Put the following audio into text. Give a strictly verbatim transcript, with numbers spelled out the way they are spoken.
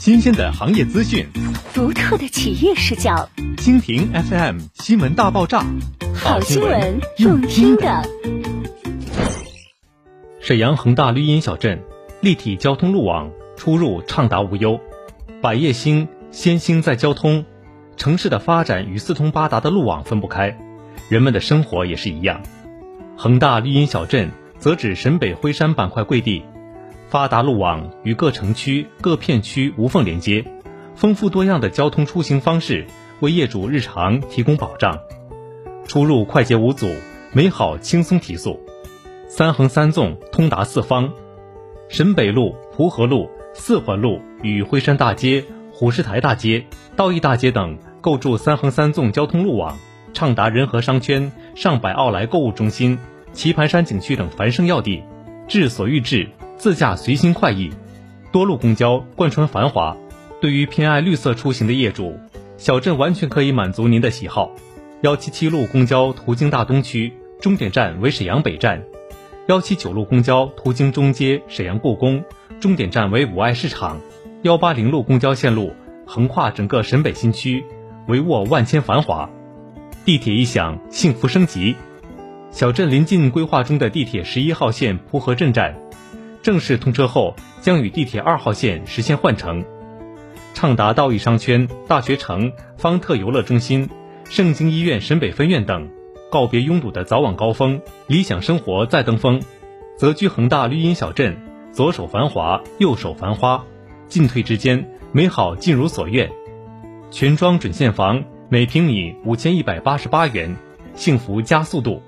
新鲜的行业资讯，独特的企业视角。蜻蜓 F M 新闻大爆炸，好新闻用听的。沈阳恒大绿荫小镇立体交通路网出入畅达无忧，百业兴，先兴在交通。城市的发展与四通八达的路网分不开，人们的生活也是一样。恒大绿荫小镇则指沈北辉山板块贵地，发达路网与各城区各片区无缝连接，丰富多样的交通出行方式为业主日常提供保障，出入快捷无阻，美好轻松提速。三横三纵通达四方，沈北路、蒲河路、四环路与辉山大街、虎石台大街、道义大街等构筑三横三纵交通路网，畅达仁和商圈、上百奥莱购物中心、棋盘山景区等繁盛要地，治所欲治，自驾随心快意。多路公交贯穿繁华，对于偏爱绿色出行的业主，小镇完全可以满足您的喜好。一七七路公交途经大东区，终点站为沈阳北站。一七九路公交途经中街、沈阳故宫，终点站为五爱市场。一八零路公交线路横跨整个沈北新区，帷幄万千繁华。地铁一响，幸福升级。小镇临近规划中的地铁十一号线蒲河镇站，正式通车后将与地铁二号线实现换乘。畅达道义商圈、大学城、方特游乐中心、盛京医院沈北分院等，告别拥堵的早晚高峰，理想生活再登峰。择居恒大绿荫小镇，左手繁华，右手繁花，进退之间，美好尽如所愿。全装准现房，每平米五千一百八十八元，幸福加速度。